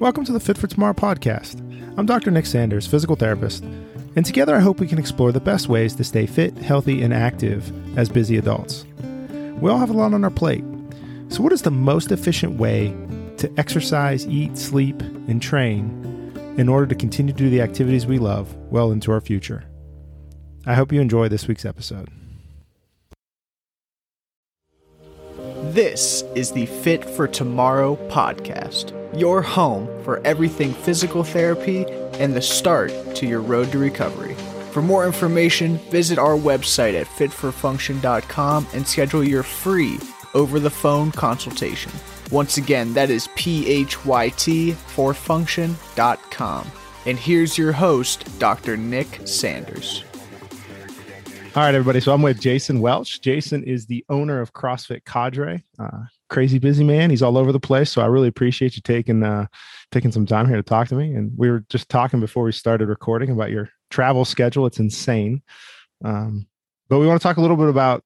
Welcome to the Fit for Tomorrow podcast. I'm Dr. Nick Sanders, physical therapist, and together I hope we can explore the best ways to stay fit, healthy, and active as busy adults. We all have a lot on our plate. So what is the most efficient way to exercise, eat, sleep, and train in order to continue to do the activities we love well into our future? I hope you enjoy this week's episode. This is the Fit for Tomorrow podcast, your home for everything physical therapy and the start to your road to recovery. For more information, visit our website at fitforfunction.com and schedule your free over-the-phone consultation. Once again, that is PHYT4function.com. And here's your host, Dr. Nick Sanders. All right, everybody. So I'm with Jason Welch. Jason is the owner of CrossFit Cadre. Crazy busy man. He's all over the place. So I really appreciate you taking some time here to talk to me. And we were just talking before we started recording about your travel schedule. It's insane. But we want to talk a little bit about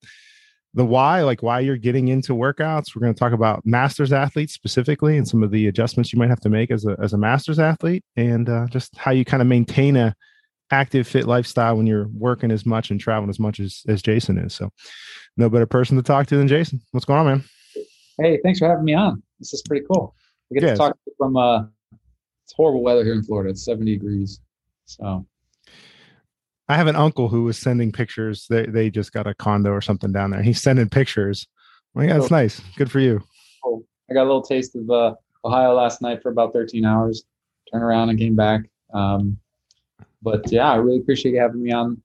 the why, like why you're getting into workouts. We're going to talk about masters athletes specifically and some of the adjustments you might have to make as a masters athlete, and just how you kind of maintain a active fit lifestyle when you're working as much and traveling as much as Jason is. So no better person to talk to than Jason. What's going on, man? Hey, thanks for having me on. This is pretty cool. We get to talk from it's horrible weather here in Florida. It's 70 degrees. So I have an uncle who was sending pictures. They just got a condo or something down there. He's sending pictures. Well, yeah, it's nice. Good for you. Cool. I got a little taste of Ohio last night for about 13 hours. Turned around and came back. But yeah, I really appreciate you having me on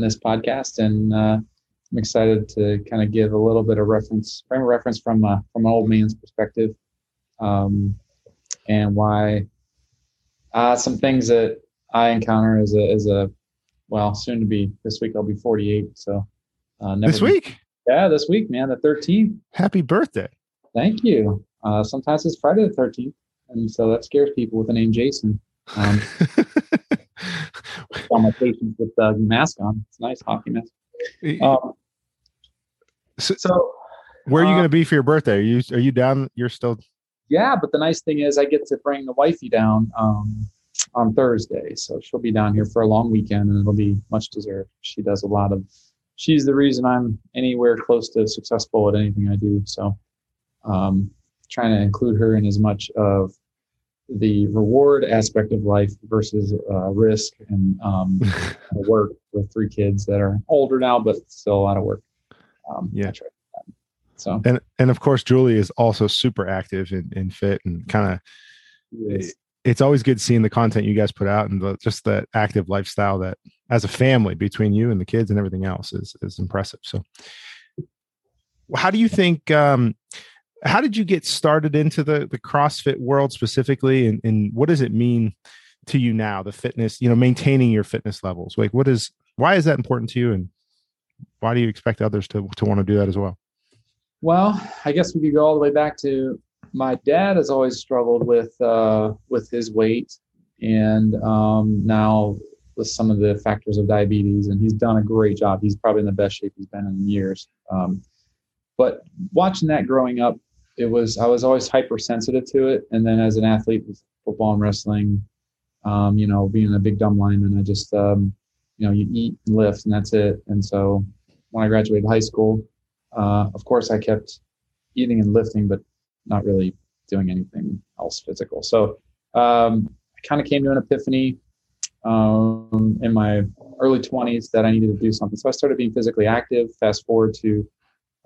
this podcast, and I'm excited to kind of give a little bit of frame of reference from an old man's perspective, and why some things that I encounter as a well, soon to be this week I'll be 48. So this week, man, the 13th. Happy birthday! Thank you. Sometimes it's Friday the 13th, and so that scares people with the name Jason. On my patients with the mask on. It's nice hockey mask. So where are you going to be for your birthday? Are you down? You're still. Yeah, but the nice thing is I get to bring the wifey down on Thursday, so she'll be down here for a long weekend, and it'll be much deserved. She does a lot of. She's the reason I'm anywhere close to successful at anything I do. So, trying to include her in as much of the reward aspect of life versus risk and work with three kids that are older now, but still a lot of work. So and of course, Julie is also super active and fit, and kind of it's always good seeing the content you guys put out, and just that active lifestyle that as a family between you and the kids and everything else is impressive. So how do you think, how did you get started into the CrossFit world specifically? And what does it mean to you now, the fitness, maintaining your fitness levels? Like why is that important to you? And why do you expect others to want to do that as well? Well, I guess we could go all the way back to my dad has always struggled with his weight, and now with some of the factors of diabetes, and he's done a great job. He's probably in the best shape he's been in years. But watching that growing up, I was always hypersensitive to it. And then as an athlete with football and wrestling, being a big dumb lineman, I just, you eat and lift, and that's it. And so when I graduated high school, of course I kept eating and lifting, but not really doing anything else physical. So I kind of came to an epiphany in my early 20s that I needed to do something. So I started being physically active. Fast forward to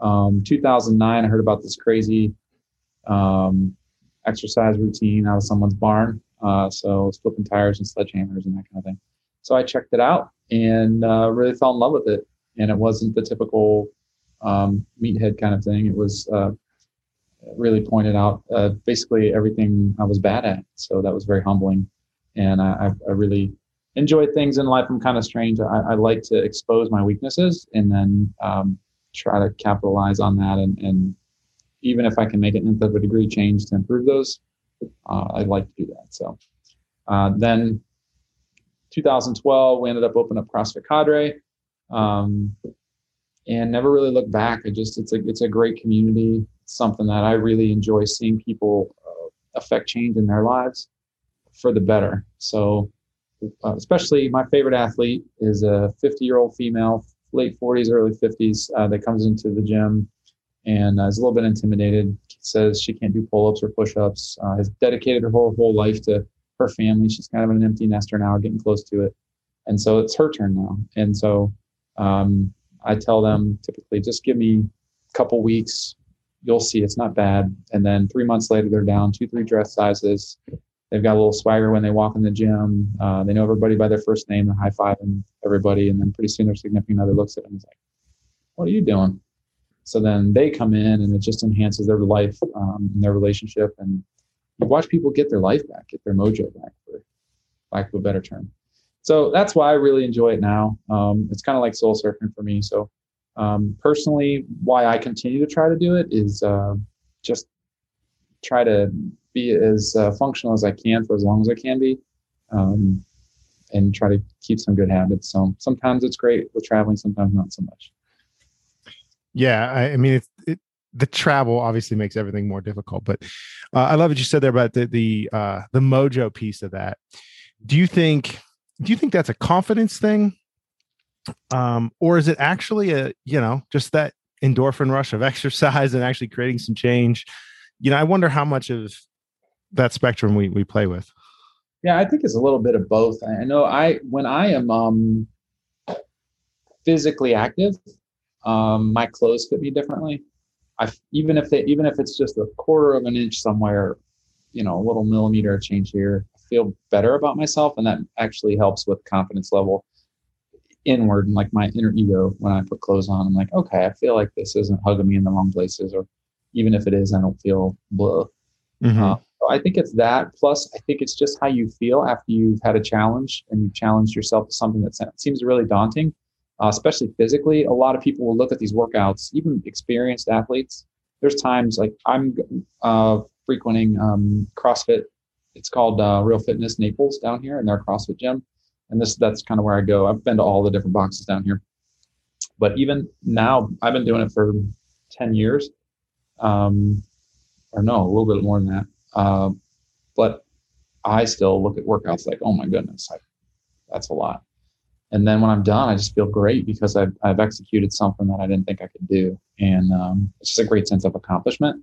2009, I heard about this crazy exercise routine out of someone's barn. So I was flipping tires and sledgehammers and that kind of thing. So I checked it out and really fell in love with it. And it wasn't the typical meathead kind of thing. It was really pointed out basically everything I was bad at. So that was very humbling. And I really enjoy things in life. I'm kind of strange. I like to expose my weaknesses and then try to capitalize on that, and even if I can make an nth of a degree change to improve those, I'd like to do that. So then 2012 we ended up opening up CrossFit Cadre, and never really looked back. It's a great community. It's something that I really enjoy seeing people affect change in their lives for the better. So especially my favorite athlete is a 50-year-old female, late 40s, early 50s, that comes into the gym and is a little bit intimidated, says she can't do pull-ups or push-ups, has dedicated her whole life to her family. She's kind of an empty nester now, getting close to it. And so it's her turn now. And so I tell them typically, just give me a couple weeks, you'll see it's not bad. And then 3 months later, they're down 2-3 dress sizes. They've got a little swagger when they walk in the gym. They know everybody by their first name. They're high-fiving everybody. And then pretty soon their significant other looks at them and is like, what are you doing? So then they come in, and it just enhances their life and their relationship. And you watch people get their life back, get their mojo back, for lack of a better term. So that's why I really enjoy it now. It's kind of like soul surfing for me. So personally, why I continue to try to do it is just try to be as functional as I can for as long as I can be, and try to keep some good habits. So sometimes it's great with traveling, sometimes not so much. Yeah, I mean, the travel obviously makes everything more difficult, but I love what you said there about the mojo piece of that. Do you think that's a confidence thing? Or is it actually just that endorphin rush of exercise and actually creating some change? You know, I wonder how much of that spectrum we play with. Yeah, I think it's a little bit of both. I know when I am physically active, my clothes fit me differently. Even if it's just a quarter of an inch somewhere, a little millimeter of change here, I feel better about myself, and that actually helps with confidence level inward and like my inner ego. When I put clothes on, I'm like, okay, I feel like this isn't hugging me in the wrong places, or even if it is, I don't feel blah. Mm-hmm. So I think it's that. Plus, I think it's just how you feel after you've had a challenge and you've challenged yourself to something that seems really daunting, especially physically. A lot of people will look at these workouts, even experienced athletes. There's times like I'm frequenting CrossFit. It's called Real Fitness Naples down here in their CrossFit gym. And that's kind of where I go. I've been to all the different boxes down here. But even now, I've been doing it for 10 years. Or no, a little bit more than that. But I still look at workouts like, oh my goodness, that's a lot. And then when I'm done, I just feel great because I've executed something that I didn't think I could do. And it's just a great sense of accomplishment.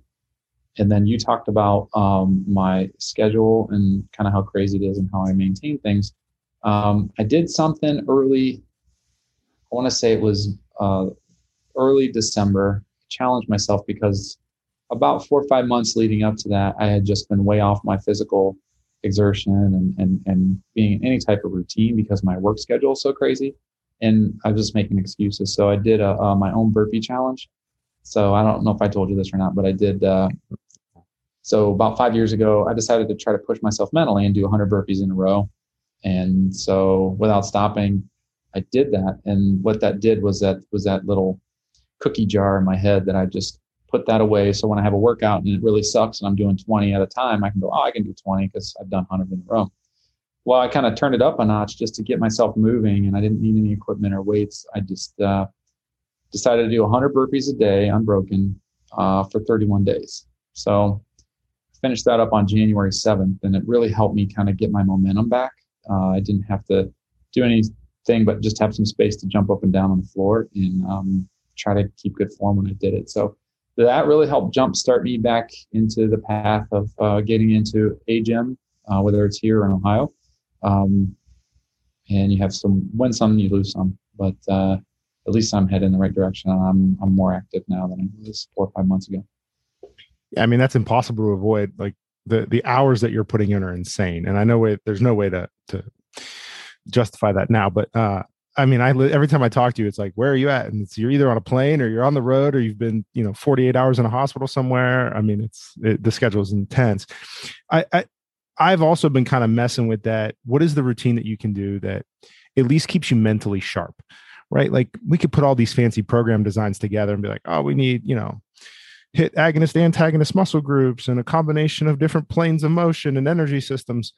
And then you talked about my schedule and kind of how crazy it is and how I maintain things. I did something early. I want to say it was early December. Challenged myself because about 4 or 5 months leading up to that, I had just been way off my physical exertion and being in any type of routine because my work schedule is so crazy, and I was just making excuses. So I did my own burpee challenge. So I don't know if I told you this or not, but I did. So about 5 years ago, I decided to try to push myself mentally and do 100 burpees in a row. And so without stopping, I did that. And what that did was that little cookie jar in my head that I just put that away. So when I have a workout and it really sucks and I'm doing 20 at a time, I can go, oh, I can do 20 because I've done 100 in a row. Well, I kind of turned it up a notch just to get myself moving, and I didn't need any equipment or weights. I just decided to do 100 burpees a day unbroken for 31 days. So I finished that up on January 7th, and it really helped me kind of get my momentum back. I didn't have to do anything but just have some space to jump up and down on the floor and try to keep good form when I did it. So that really helped jumpstart me back into the path of getting into a gym, whether it's here or in Ohio. And you have some, win some, you lose some. But at least I'm heading in the right direction. I'm more active now than I was 4 or 5 months ago. Yeah, I mean, that's impossible to avoid. Like the hours that you're putting in are insane. And I know there's no way to justify that now, but I mean, every time I talk to you, it's like, where are you at? And you're either on a plane or you're on the road or you've been, 48 hours in a hospital somewhere. I mean, the schedule is intense. I've also been kind of messing with that. What is the routine that you can do that at least keeps you mentally sharp, right? Like we could put all these fancy program designs together and be like, oh, we need, hit agonist, antagonist muscle groups and a combination of different planes of motion and energy systems.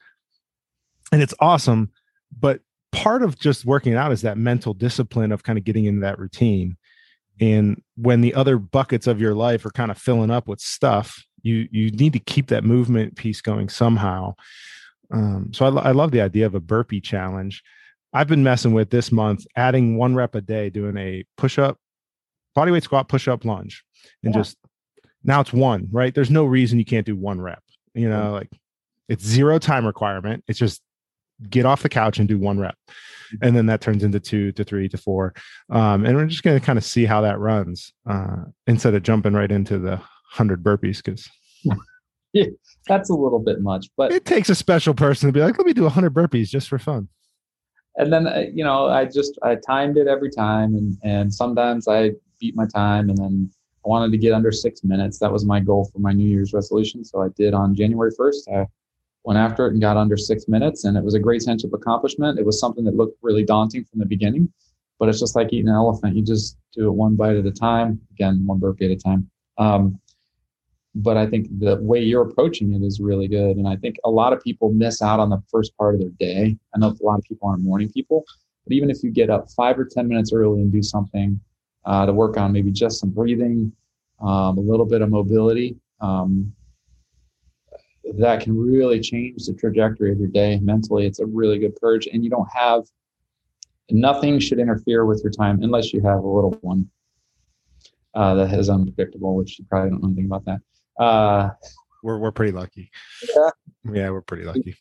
And it's awesome. But part of just working out is that mental discipline of kind of getting into that routine. And when the other buckets of your life are kind of filling up with stuff, you need to keep that movement piece going somehow. So I love the idea of a burpee challenge. I've been messing with this month, adding 1 rep a day, doing a push-up, bodyweight squat, push-up, lunge, and just now it's 1, right? There's no reason you can't do 1 rep, you know, like it's 0 time requirement. It's just get off the couch and do 1 rep. And then that turns into 2 to 3 to 4. And we're just going to kind of see how that runs instead of jumping right into the 100 burpees. Cause yeah, that's a little bit much, but it takes a special person to be like, let me do 100 burpees just for fun. And then, you know, I timed it every time. And sometimes I beat my time, and then I wanted to get under 6 minutes. That was my goal for my New Year's resolution. So I did on January 1st. I went after it and got under 6 minutes, and it was a great sense of accomplishment. It was something that looked really daunting from the beginning, but it's just like eating an elephant. You just do it one bite at a time. Again, one burpee at a time. But I think the way you're approaching it is really good. And I think a lot of people miss out on the first part of their day. I know a lot of people aren't morning people, but even if you get up 5 or 10 minutes early and do something to work on maybe just some breathing, a little bit of mobility, that can really change the trajectory of your day mentally. It's a really good purge, and you don't have, nothing should interfere with your time unless you have a little one that is unpredictable, which you probably don't know anything about that. We're pretty lucky. Yeah, we're pretty lucky.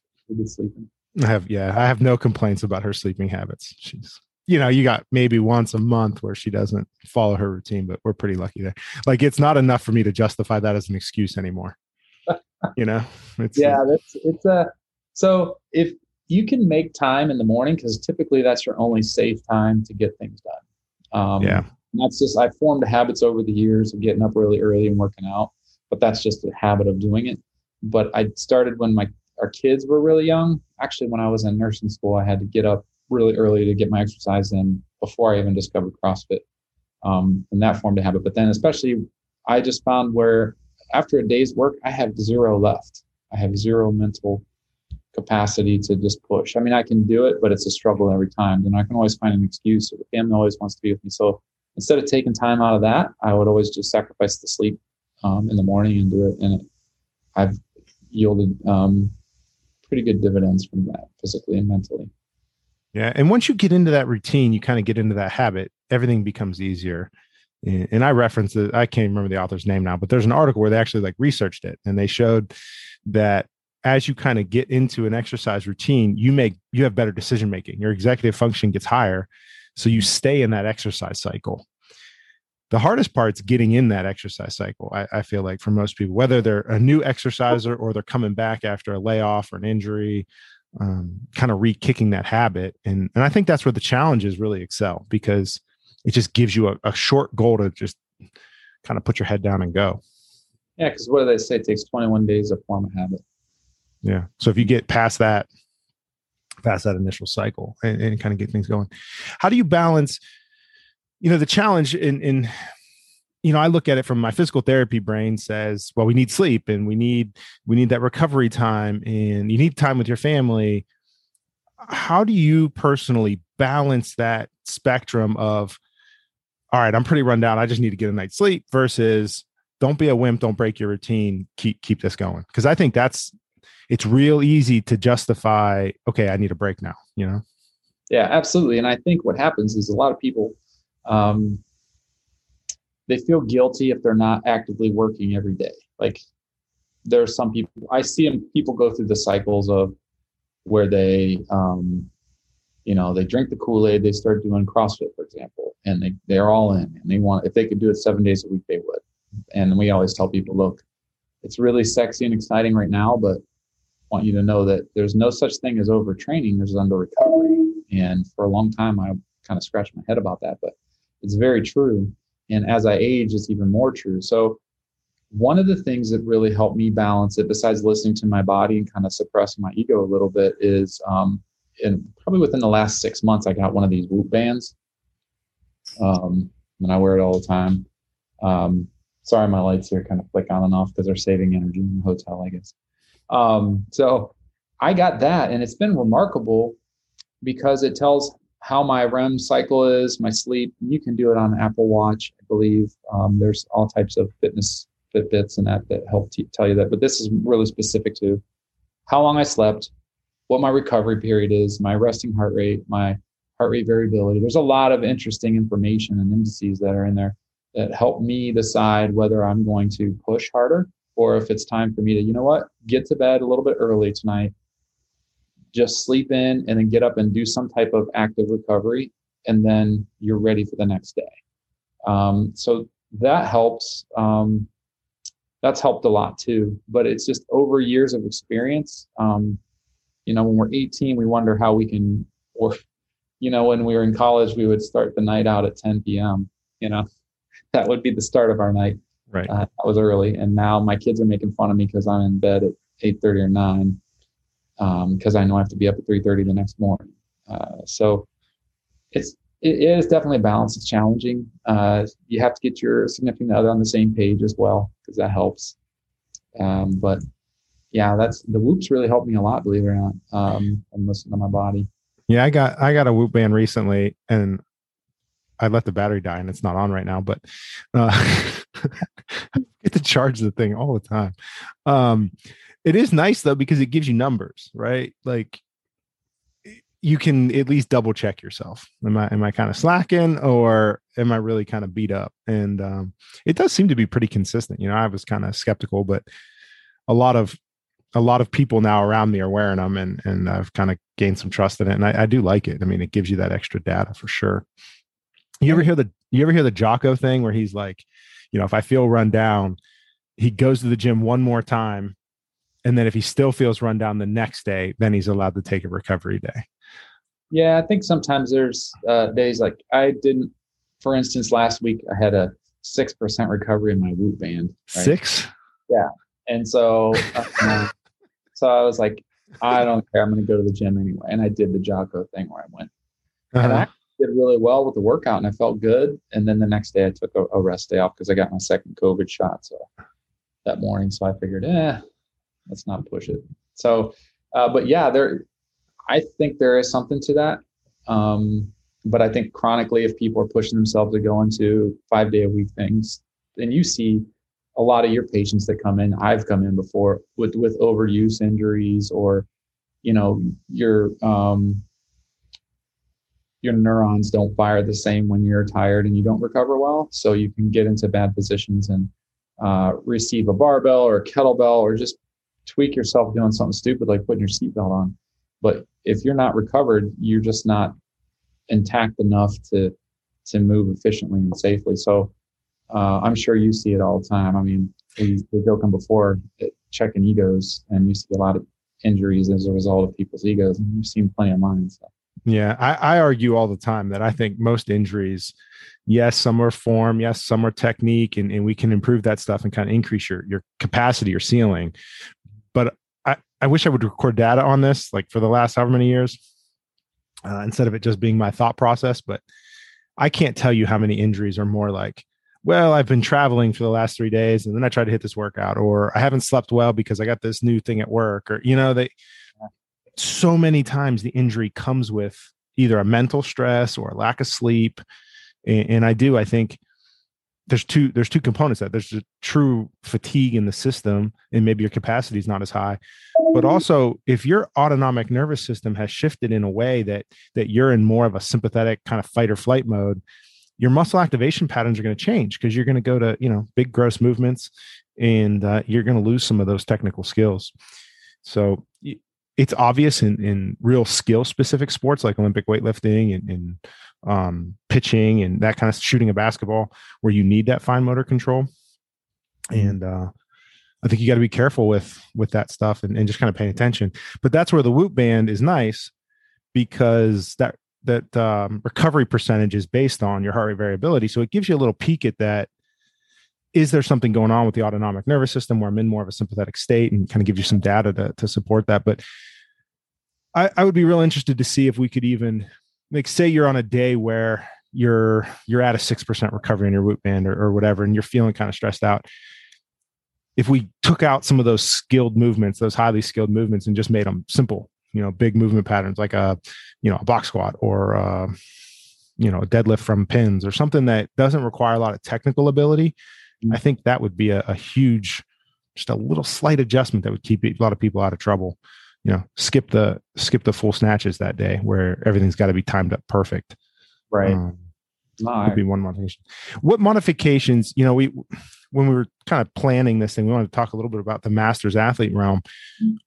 Sleeping. I have no complaints about her sleeping habits. She's, you know, you got maybe once a month where she doesn't follow her routine, but we're pretty lucky there. Like, it's not enough for me to justify that as an excuse anymore. You know, so if you can make time in the morning, because typically that's your only safe time to get things done. That's just, I formed habits over the years of getting up really early and working out, but that's just the habit of doing it. But I started when our kids were really young. Actually, when I was in nursing school, I had to get up really early to get my exercise in before I even discovered CrossFit. And that formed a habit. But then especially I just found where after a day's work, I have 0 left. I have 0 mental capacity to just push. I mean, I can do it, but it's a struggle every time. And I can always find an excuse, or the family always wants to be with me. So instead of taking time out of that, I would always just sacrifice the sleep in the morning and do it. And I've yielded pretty good dividends from that, physically and mentally. Yeah. And once you get into that routine, you kind of get into that habit, everything becomes easier. And I referenced it, I can't remember the author's name now, but there's an article where they actually like researched it, and they showed that as you kind of get into an exercise routine, you have better decision making. Your executive function gets higher, so you stay in that exercise cycle. The hardest part's getting in that exercise cycle, I feel like, for most people, whether they're a new exerciser or they're coming back after a layoff or an injury, kind of re-kicking that habit. And I think that's where the challenges really excel, because it just gives you a short goal to just kind of put your head down and go. Yeah, because what do they say? It takes 21 days to form a habit. Yeah. So if you get past that initial cycle and kind of get things going, how do you balance, you know, the challenge in, you know, I look at it from my physical therapy brain says, well, we need sleep, and we need that recovery time, and you need time with your family. How do you personally balance that spectrum of, all right, I'm pretty run down, I just need to get a night's sleep, versus don't be a wimp, don't break your routine, keep this going? Because I think it's real easy to justify, okay, I need a break now, you know? Yeah, absolutely. And I think what happens is a lot of people, they feel guilty if they're not actively working every day. Like, there are some people, I see them, people go through the cycles of where they, you know, they drink the Kool-Aid, they start doing CrossFit, for example, and they're all in, and they want, if they could do it 7 days a week, they would. And we always tell people, look, it's really sexy and exciting right now, but I want you to know that there's no such thing as overtraining, there's under recovery. And for a long time, I kind of scratched my head about that, but it's very true. And as I age, it's even more true. So one of the things that really helped me balance it, besides listening to my body and kind of suppressing my ego a little bit, is, and probably within the last 6 months, I got one of these WHOOP bands. And I wear it all the time. Sorry, my lights here kind of flick on and off because they're saving energy in the hotel, I guess. So I got that, and it's been remarkable because it tells how my REM cycle is, my sleep. You can do it on Apple Watch, I believe. There's all types of fitness Fitbits and that help tell you that. But this is really specific to how long I slept, what my recovery period is, my resting heart rate, my heart rate variability. There's a lot of interesting information and indices that are in there that help me decide whether I'm going to push harder or if it's time for me to, you know what, get to bed a little bit early tonight, just sleep in and then get up and do some type of active recovery. And then you're ready for the next day. So that helps. That's helped a lot too, but it's just over years of experience. You know, when we're 18, we wonder how we can, or, you know, when we were in college, we would start the night out at 10 p.m. You know, that would be the start of our night. Right. That was early. And now my kids are making fun of me because I'm in bed at 8:30 or 9, because I know I have to be up at 3:30 the next morning. So it is definitely balanced. It's challenging. You have to get your significant other on the same page as well, because that helps. But yeah, that's the Whoop's really helped me a lot, believe it or not. And listening to my body. Yeah, I got a Whoop band recently, and I let the battery die, and it's not on right now. But I get to charge the thing all the time. It is nice though, because it gives you numbers, right? Like, you can at least double check yourself. Am I kind of slacking, or am I really kind of beat up? And it does seem to be pretty consistent. You know, I was kind of skeptical, but a lot of people now around me are wearing them, and I've kind of gained some trust in it. And I do like it. I mean, it gives you that extra data for sure. You ever hear the Jocko thing where he's like, you know, if I feel run down, he goes to the gym one more time. And then if he still feels run down the next day, then he's allowed to take a recovery day. Yeah, I think sometimes there's days like I didn't. For instance, last week I had a 6% recovery in my Whoop band. Right? 6? Yeah, and so so I was like, I don't care. I'm going to go to the gym anyway, and I did the Jocko thing where I went, and I did really well with the workout, and I felt good. And then the next day I took a rest day off because I got my second COVID shot that morning. So I figured, let's not push it. So, but yeah, I think there is something to that. But I think chronically, if people are pushing themselves to go into 5-day-a-week things, and you see a lot of your patients that come in, I've come in before with overuse injuries, or, you know, your neurons don't fire the same when you're tired and you don't recover well. So you can get into bad positions and receive a barbell or a kettlebell, or just tweak yourself doing something stupid like putting your seatbelt on. But if you're not recovered, you're just not intact enough to move efficiently and safely. So I'm sure you see it all the time. I mean, we were joking before, checking egos, and you see a lot of injuries as a result of people's egos, and you've seen plenty of mine. So. Yeah, I argue all the time that I think most injuries, yes, some are form, yes, some are technique, and we can improve that stuff and kind of increase your capacity, your ceiling. But I wish I would record data on this, like for the last however many years, instead of it just being my thought process. But I can't tell you how many injuries are more like, well, I've been traveling for the last 3 days and then I tried to hit this workout, or I haven't slept well because I got this new thing at work, or, you know, so many times the injury comes with either a mental stress or a lack of sleep. And I think there's two components to that. There's the true fatigue in the system, and maybe your capacity is not as high, but also if your autonomic nervous system has shifted in a way that you're in more of a sympathetic kind of fight or flight mode, your muscle activation patterns are going to change, because you're going to go to, you know, big gross movements, and you're going to lose some of those technical skills. So it's obvious in real skill specific sports like Olympic weightlifting and pitching and that kind of shooting a basketball, where you need that fine motor control. And I think you got to be careful with that stuff and just kind of paying attention. But that's where the Whoop band is nice, because that recovery percentage is based on your heart rate variability. So it gives you a little peek at that. Is there something going on with the autonomic nervous system where I'm in more of a sympathetic state, and kind of give you some data to support that. But I would be real interested to see if we could even, like, say you're on a day where you're at a 6% recovery in your Whoop band or whatever, and you're feeling kind of stressed out. If we took out some of those skilled movements, those highly skilled movements, and just made them simple, you know, big movement patterns like a box squat or a deadlift from pins, or something that doesn't require a lot of technical ability, I think that would be a huge, just a little slight adjustment that would keep a lot of people out of trouble. You know, skip the full snatches that day where everything's got to be timed up perfect. Right. Could be one modification. What modifications, you know, when we were kind of planning this thing, we wanted to talk a little bit about the master's athlete realm.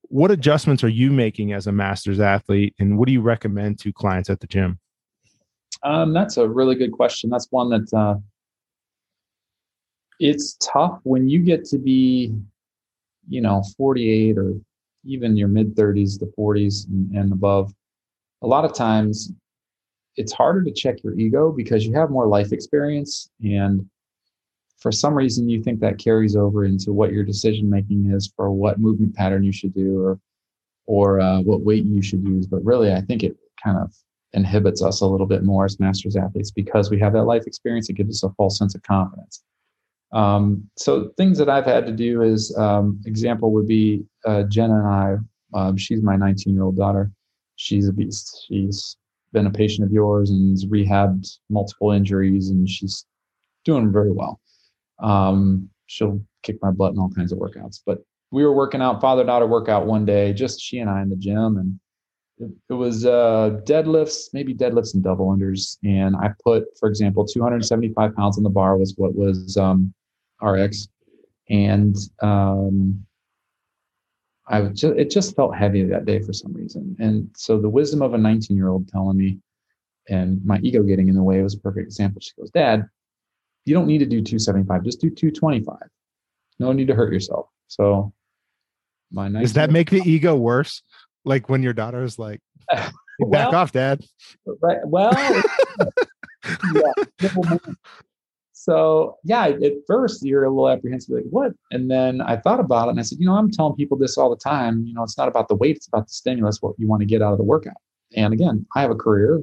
What adjustments are you making as a master's athlete, and what do you recommend to clients at the gym? That's a really good question. That's one that it's tough when you get to be, you know, 48 or even your mid 30s, the 40s and above. A lot of times it's harder to check your ego because you have more life experience, and for some reason you think that carries over into what your decision making is for what movement pattern you should do or what weight you should use. But really, I think it kind of inhibits us a little bit more as masters athletes because we have that life experience. It gives us a false sense of confidence. So things that I've had to do is, example would be Jenna and I, she's my 19-year-old daughter. She's a beast. She's been a patient of yours and has rehabbed multiple injuries, and she's doing very well. She'll kick my butt in all kinds of workouts. But we were working out father-daughter workout one day, just she and I in the gym, and it was deadlifts and double unders. And I put, for example, 275 pounds on the bar was what was RX. And it just felt heavy that day for some reason. And so the wisdom of a 19-year-old telling me, and my ego getting in the way, was a perfect example. She goes, "Dad, you don't need to do 275. Just do 225. No need to hurt yourself." So my does that make the ego worse? Like when your daughter is like, "Back off, Dad." Right. Well, yeah. So yeah, at first you're a little apprehensive, like what? And then I thought about it and I said, you know, I'm telling people this all the time. You know, it's not about the weight, it's about the stimulus, what you want to get out of the workout. And again, I have a career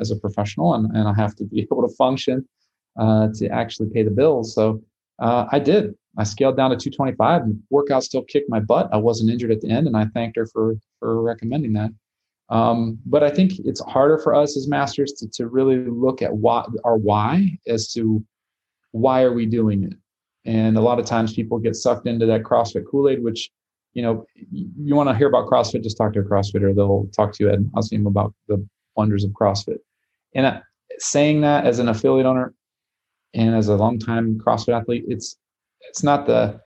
as a professional, and I have to be able to function to actually pay the bills. So I did. I scaled down to 225, and workout still kicked my butt. I wasn't injured at the end, and I thanked her for recommending that. But I think it's harder for us as masters to really look at our why as to why are we doing it. And a lot of times people get sucked into that CrossFit Kool-Aid, which, you know, you want to hear about CrossFit, just talk to a CrossFitter. They'll talk to you ad nauseam about the wonders of CrossFit. And saying that as an affiliate owner and as a longtime CrossFit athlete, it's not the,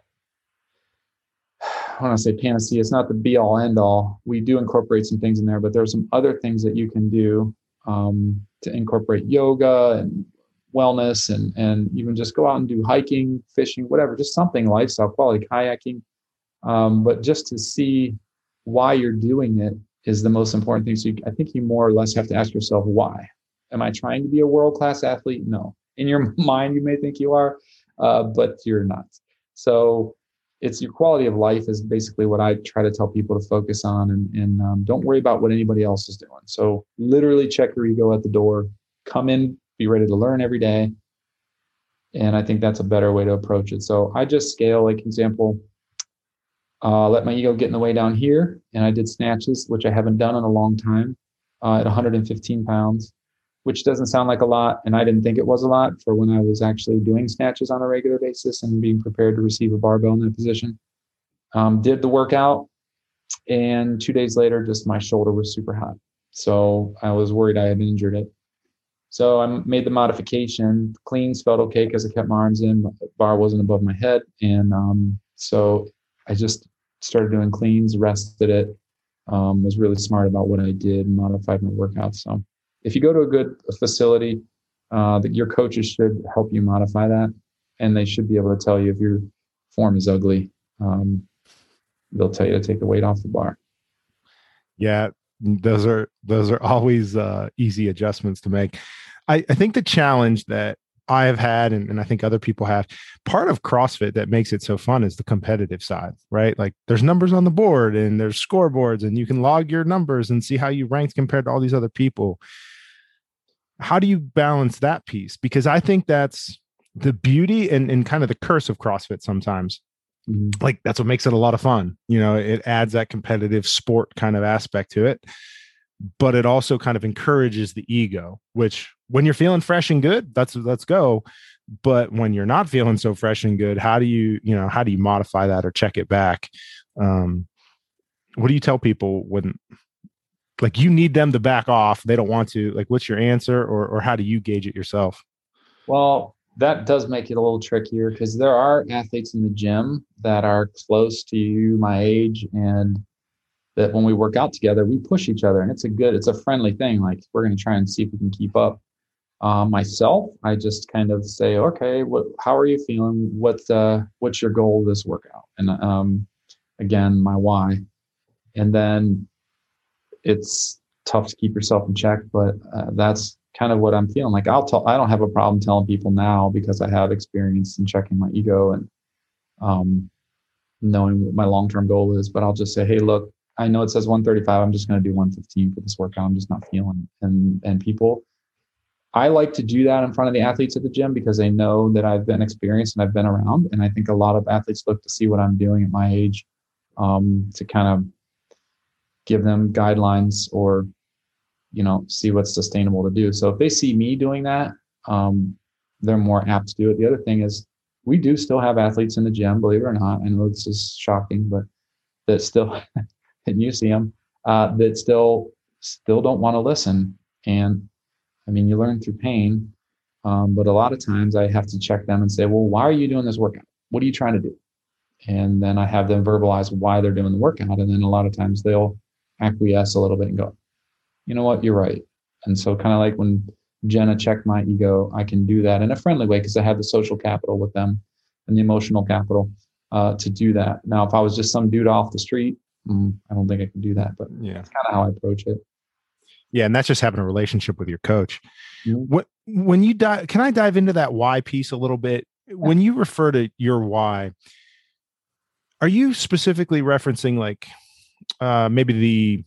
I want to say panacea. It's not the be all end all. We do incorporate some things in there, but there are some other things that you can do to incorporate yoga and wellness, and even just go out and do hiking, fishing, whatever, just something lifestyle quality, kayaking. But just to see why you're doing it is the most important thing. So I think you more or less have to ask yourself, why? Am I trying to be a world-class athlete? No. In your mind, you may think you are. But you're not. So it's your quality of life is basically what I try to tell people to focus on, and don't worry about what anybody else is doing. So literally check your ego at the door, come in, be ready to learn every day. And I think that's a better way to approach it. So I just scale, like example, let my ego get in the way down here. And I did snatches, which I haven't done in a long time, at 115 pounds. Which doesn't sound like a lot, and I didn't think it was a lot for when I was actually doing snatches on a regular basis and being prepared to receive a barbell in that position. Did the workout, and 2 days later, just my shoulder was super hot. So I was worried I had injured it. So I made the modification. Cleans felt okay because I kept my arms in. The bar wasn't above my head, and so I just started doing cleans, rested it, was really smart about what I did, and modified my workout. So if you go to a good facility, your coaches should help you modify that, and they should be able to tell you if your form is ugly. They'll tell you to take the weight off the bar. Yeah, those are always easy adjustments to make. I think the challenge that I have had, and I think other people have, part of CrossFit that makes it so fun is the competitive side, right? Like there's numbers on the board, and there's scoreboards, and you can log your numbers and see how you ranked compared to all these other people. How do you balance that piece? Because I think that's the beauty and kind of the curse of CrossFit sometimes. Mm-hmm. Like that's what makes it a lot of fun. You know, it adds that competitive sport kind of aspect to it, but it also kind of encourages the ego, which when you're feeling fresh and good, let's go. But when you're not feeling so fresh and good, how do you, how do you modify that or check it back? What do you tell people when, like, you need them to back off, they don't want to, like, what's your answer, or how do you gauge it yourself? Well, that does make it a little trickier, because there are athletes in the gym that are close to you, my age, and that when we work out together, we push each other, and it's a friendly thing. Like, we're going to try and see if we can keep up. Myself, I just kind of say, okay, how are you feeling? What's your goal this workout? And, again, my why. And then it's tough to keep yourself in check, but that's kind of what I'm feeling. Like, I don't have a problem telling people now, because I have experience in checking my ego and, knowing what my long-term goal is. But I'll just say, hey, look, I know it says 135. I'm just going to do 115 for this workout. I'm just not feeling it. And people, I like to do that in front of the athletes at the gym, because they know that I've been experienced and I've been around. And I think a lot of athletes look to see what I'm doing at my age, to kind of give them guidelines or, see what's sustainable to do. So if they see me doing that, they're more apt to do it. The other thing is, we do still have athletes in the gym, believe it or not. I know this is shocking, but that still, and you see them, that still don't want to listen. And I mean, you learn through pain, but a lot of times I have to check them and say, well, why are you doing this workout? What are you trying to do? And then I have them verbalize why they're doing the workout. And then a lot of times they'll acquiesce a little bit and go, you know what, you're right. And so kind of like when Jenna checked my ego, I can do that in a friendly way, because I have the social capital with them and the emotional capital to do that. Now, if I was just some dude off the street, I don't think I can do that, but yeah, that's kind of how I approach it. Yeah. And that's just having a relationship with your coach. Mm-hmm. When you dive, can I dive into that why piece a little bit? Yeah. When you refer to your why, are you specifically referencing like maybe the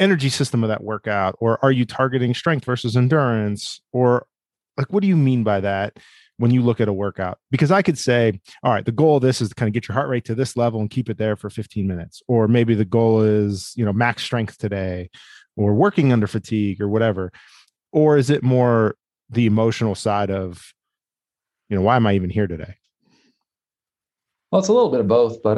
energy system of that workout, or are you targeting strength versus endurance, or like, what do you mean by that when you look at a workout? Because I could say, all right, the goal of this is to kind of get your heart rate to this level and keep it there for 15 minutes. Or maybe the goal is, max strength today, or working under fatigue or whatever. Or is it more the emotional side of, why am I even here today? Well, it's a little bit of both, but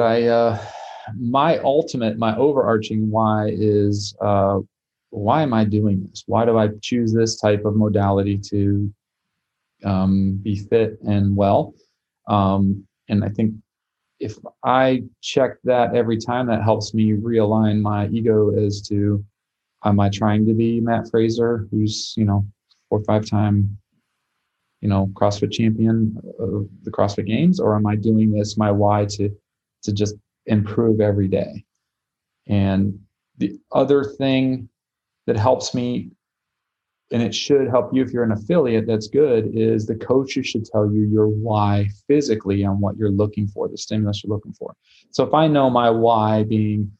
my overarching why is, why am I doing this? Why do I choose this type of modality to be fit and well? And I think if I check that every time, that helps me realign my ego as to, am I trying to be Matt Fraser, who's, 4 or 5-time, CrossFit champion of the CrossFit Games, or am I doing this, my why, to just improve every day? And the other thing that helps me, and it should help you if you're an affiliate, that's good, is the coaches should tell you your why physically on what you're looking for, the stimulus you're looking for. So if I know my why being,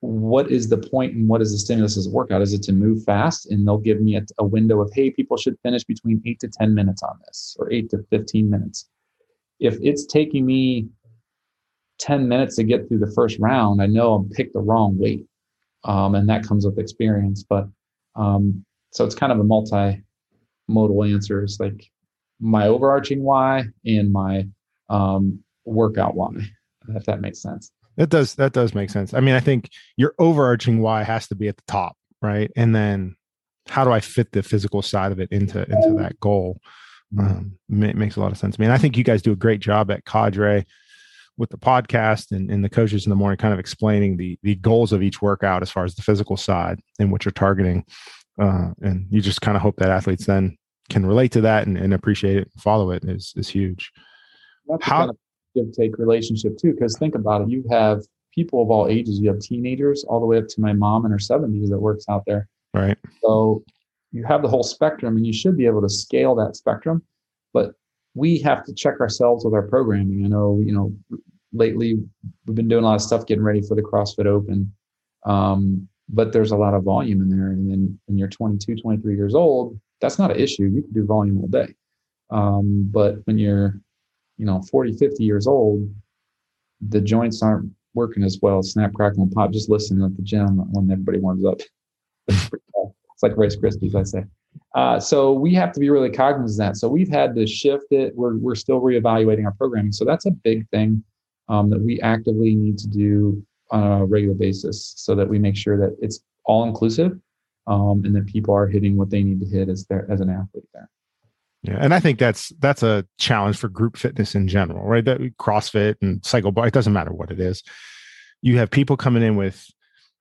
what is the point and what is the stimulus as a workout? Is it to move fast? And they'll give me a window of, hey, people should finish between 8 to 10 minutes on this, or 8 to 15 minutes. If it's taking me 10 minutes to get through the first round, I know I'm picked the wrong weight. And that comes with experience, but, so it's kind of a multimodal answer. It's like my overarching why and my, workout why, if that makes sense. That does make sense. I mean, I think your overarching why has to be at the top, right? And then how do I fit the physical side of it into that goal? It makes a lot of sense. I mean, I think you guys do a great job at Cadre with the podcast and the coaches in the morning, kind of explaining the goals of each workout as far as the physical side and what you're targeting. And you just kind of hope that athletes then can relate to that and appreciate it and follow it is huge. That's how kind of give take relationship too, because think about it. You have people of all ages. You have teenagers all the way up to my mom in her 70s that works out there. Right. So you have the whole spectrum, and you should be able to scale that spectrum, but we have to check ourselves with our programming. I know, lately we've been doing a lot of stuff getting ready for the CrossFit Open. But there's a lot of volume in there. And then when you're 22, 23 years old, that's not an issue. You can do volume all day. But when you're, 40, 50 years old, the joints aren't working as well. Snap, crackle, and pop. Just listen at the gym when everybody warms up. It's like Rice Krispies, I say. So we have to be really cognizant of that. So we've had to shift it. We're still reevaluating our programming. So that's a big thing that we actively need to do on a regular basis so that we make sure that it's all inclusive and that people are hitting what they need to hit as an athlete there. Yeah. And I think that's a challenge for group fitness in general, right? That CrossFit and cycle, it doesn't matter what it is. You have people coming in with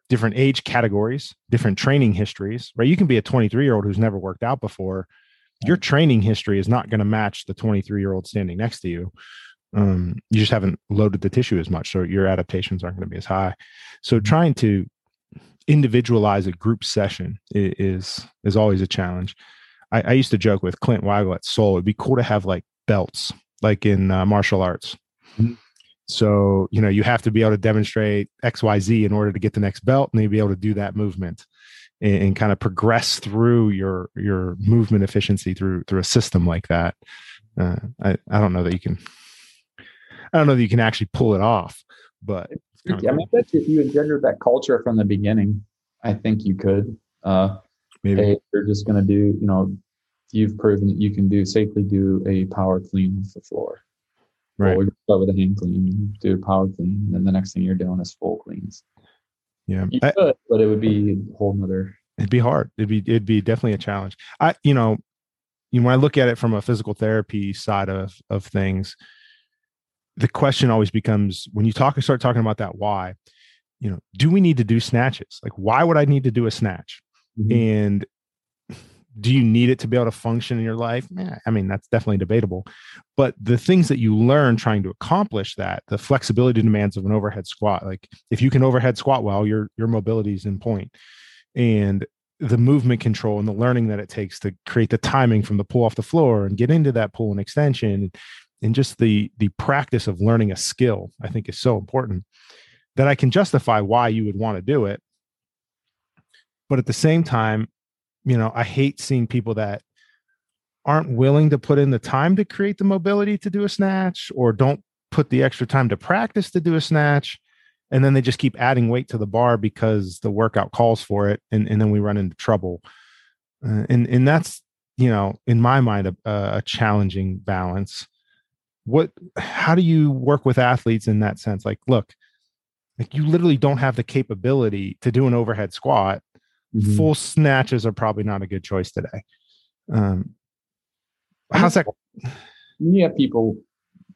different age categories, different training histories, right? You can be a 23-year-old who's never worked out before. Your training history is not going to match the 23-year-old standing next to you. You just haven't loaded the tissue as much. So your adaptations aren't going to be as high. So trying to individualize a group session is always a challenge. I used to joke with Clint Weigel at Seoul. It'd be cool to have like belts, like in martial arts. Mm-hmm. So, you know, you have to be able to demonstrate X, Y, Z in order to get the next belt, and they'd be able to do that movement and kind of progress through your movement efficiency through a system like that. I don't know that you can actually pull it off, but I bet if you engendered that culture from the beginning, I think you could. Maybe hey, you're just going to do, you know, you've proven that you can safely do a power clean off the floor. Right. Well, we start with a hand clean, do a power clean, and then the next thing you're doing is full cleans. Yeah. You could, but it would be a whole nother. It'd be hard. It'd be definitely a challenge. You know, when I look at it from a physical therapy side of things, the question always becomes, when you start talking about that why, you know, do we need to do snatches? Like, why would I need to do a snatch? Mm-hmm. And do you need it to be able to function in your life? I mean, that's definitely debatable. But the things that you learn trying to accomplish that, the flexibility demands of an overhead squat, like if you can overhead squat well, your mobility is in point. And the movement control and the learning that it takes to create the timing from the pull off the floor and get into that pull and extension, and just the practice of learning a skill, I think, is so important that I can justify why you would want to do it. But at the same time, you know, I hate seeing people that aren't willing to put in the time to create the mobility to do a snatch, or don't put the extra time to practice to do a snatch. And then they just keep adding weight to the bar because the workout calls for it. And then we run into trouble. And that's, you know, in my mind, a challenging balance. How do you work with athletes in that sense? Like, look, like you literally don't have the capability to do an overhead squat. Mm-hmm. Full snatches are probably not a good choice today. How's that? You have people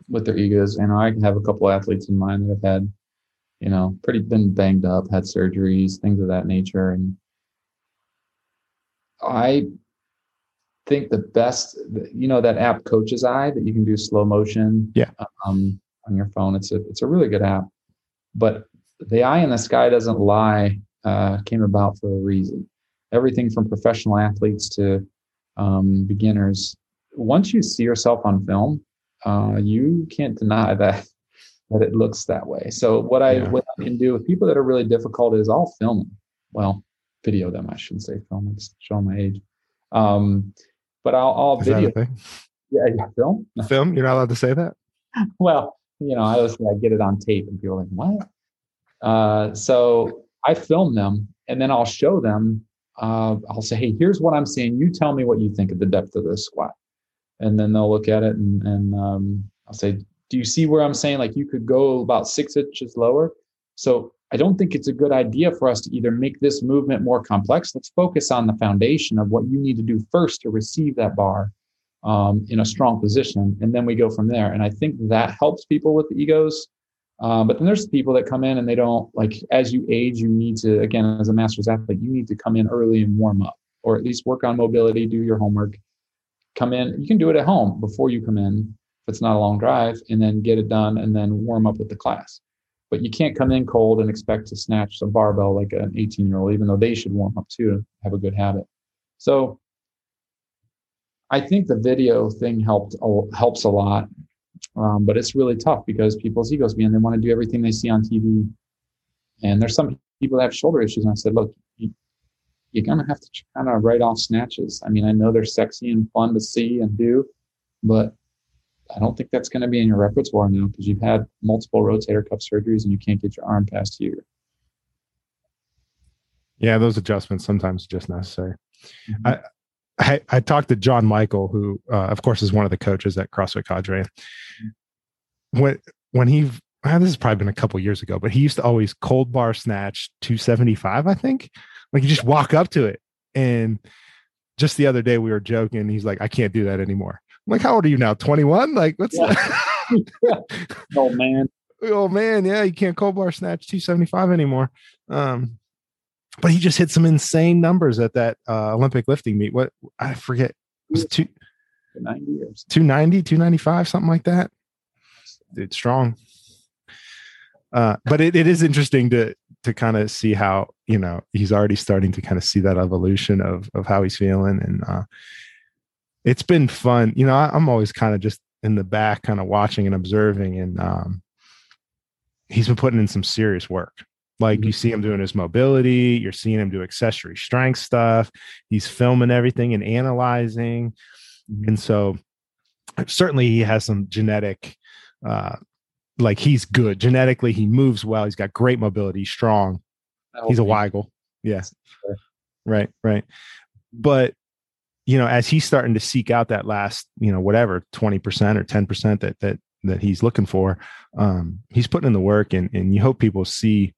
with their egos, and I have a couple athletes in mind that have had, you know, been banged up, had surgeries, things of that nature. And I think the best, you know, that app Coach's Eye that you can do slow motion on your phone. It's a really good app, but the eye in the sky doesn't lie. Came about for a reason. Everything from professional athletes to beginners. Once you see yourself on film, you can't deny that it looks that way. So what I can do with people that are really difficult is I'll film them. Well, video them. I shouldn't say film. I'm just showing my age. But I'll video. Yeah, film. Film? You're not allowed to say that? Well, you know, I always say I get it on tape, and people are like, what? So I film them, and then I'll show them. I'll say, hey, here's what I'm seeing. You tell me what you think of the depth of this squat. And then they'll look at it, and I'll say, do you see where I'm saying? Like, you could go about 6 inches lower. So I don't think it's a good idea for us to either make this movement more complex. Let's focus on the foundation of what you need to do first to receive that bar in a strong position. And then we go from there. And I think that helps people with the egos. But then there's people that come in and they don't, like, as you age, you need to, again, as a master's athlete, you need to come in early and warm up, or at least work on mobility, do your homework, come in. You can do it at home before you come in, if it's not a long drive, and then get it done and then warm up with the class. But you can't come in cold and expect to snatch a barbell like an 18-year-old, even though they should warm up too, to have a good habit. So I think the video thing helps a lot. But it's really tough because people's egos, man, they want to do everything they see on TV. And there's some people that have shoulder issues. And I said, look, you're going to have to kind of write off snatches. I mean, I know they're sexy and fun to see and do, but I don't think that's going to be in your repertoire now because you've had multiple rotator cuff surgeries and you can't get your arm past here. Yeah, those adjustments sometimes are just necessary. Mm-hmm. I, I talked to John Michael, who, of course, is one of the coaches at CrossFit Cadre. When he, this has probably been a couple years ago, but he used to always cold bar snatch 275, I think. Like, you just walk up to it. And just the other day we were joking. He's like, I can't do that anymore. I'm like, how old are you now? 21? Like, what's that? Oh, man. Oh, man. Yeah, you can't cold bar snatch 275 anymore. But he just hit some insane numbers at that Olympic lifting meet. What, I forget. It was 290, 295, something like that. Dude, strong. But it is interesting to kind of see how, you know, he's already starting to kind of see that evolution of how he's feeling. And it's been fun. You know, I'm always kind of just in the back, kind of watching and observing. And he's been putting in some serious work. Like, you see him doing his mobility, you're seeing him do accessory strength stuff. He's filming everything and analyzing. And so certainly he has some genetic, like, he's good genetically. He moves well. He's got great mobility. He's strong. He's a Weigel. Yeah. Right. Right. But, you know, as he's starting to seek out that last, you know, whatever, 20% or 10% that he's looking for, he's putting in the work, and you hope people see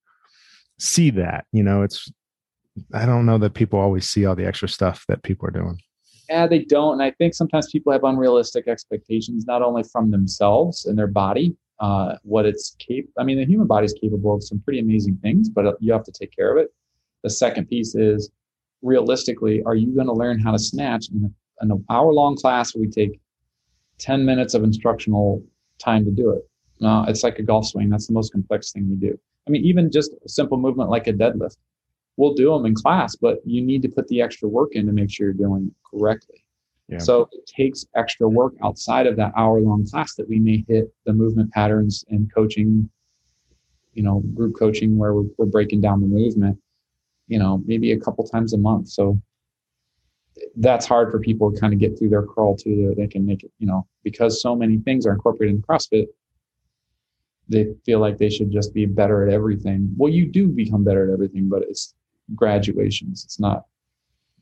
that. You know, it's, I don't know that people always see all the extra stuff that people are doing. Yeah, they don't. And I think sometimes people have unrealistic expectations, not only from themselves and their body, what it's capable. I mean, the human body is capable of some pretty amazing things, but you have to take care of it. The second piece is, realistically, are you going to learn how to snatch in an hour-long class where we take 10 minutes of instructional time to do it? No, it's like a golf swing. That's the most complex thing we do. I mean, even just a simple movement like a deadlift, we'll do them in class, but you need to put the extra work in to make sure you're doing it correctly. Yeah. So it takes extra work outside of that hour-long class that we may hit the movement patterns in coaching, you know, group coaching, where we're breaking down the movement, you know, maybe a couple times a month. So that's hard for people to kind of get through their crawl to. They can make it, you know, because so many things are incorporated in CrossFit. They feel like they should just be better at everything. Well, you do become better at everything, but it's graduations. It's not,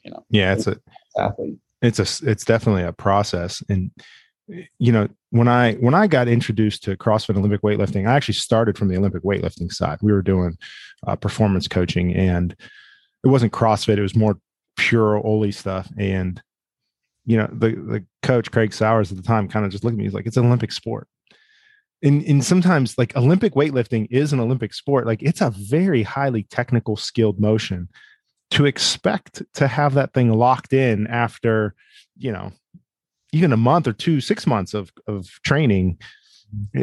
you know. Yeah, it's a athlete. It's definitely a process. And, you know, when I got introduced to CrossFit Olympic weightlifting, I actually started from the Olympic weightlifting side. We were doing performance coaching, and it wasn't CrossFit. It was more pure Ole stuff. And, you know, the coach, Craig Sowers, at the time kind of just looked at me. He's like, it's an Olympic sport. And sometimes, like, Olympic weightlifting is an Olympic sport. Like, it's a very highly technical, skilled motion. To expect to have that thing locked in after, you know, even a month or two, 6 months of training,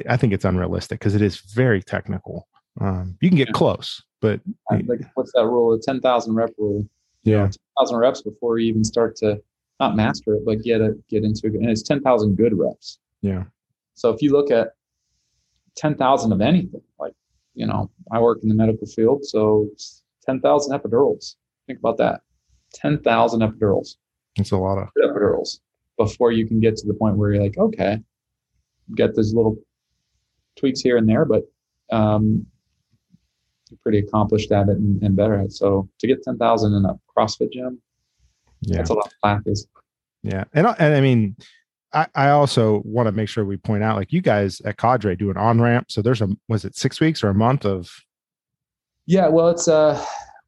I think it's unrealistic, because it is very technical. You can get close, but like, what's that rule? The 10,000 rep rule. Yeah, 10,000 reps before you even start to not master it, but get into it. And it's 10,000 good reps. Yeah. So if you look at 10,000 of anything, like, you know, I work in the medical field, so 10,000 epidurals. Think about that. 10,000 epidurals. That's a lot of epidurals before you can get to the point where you're like, okay, get those little tweaks here and there, but you're pretty accomplished at it and better at it. So to get 10,000 in a CrossFit gym, that's a lot of practice. Yeah. And I mean, I also want to make sure we point out, like, you guys at Cadre do an on-ramp. So there's was it 6 weeks or a month of? Yeah, well, it's,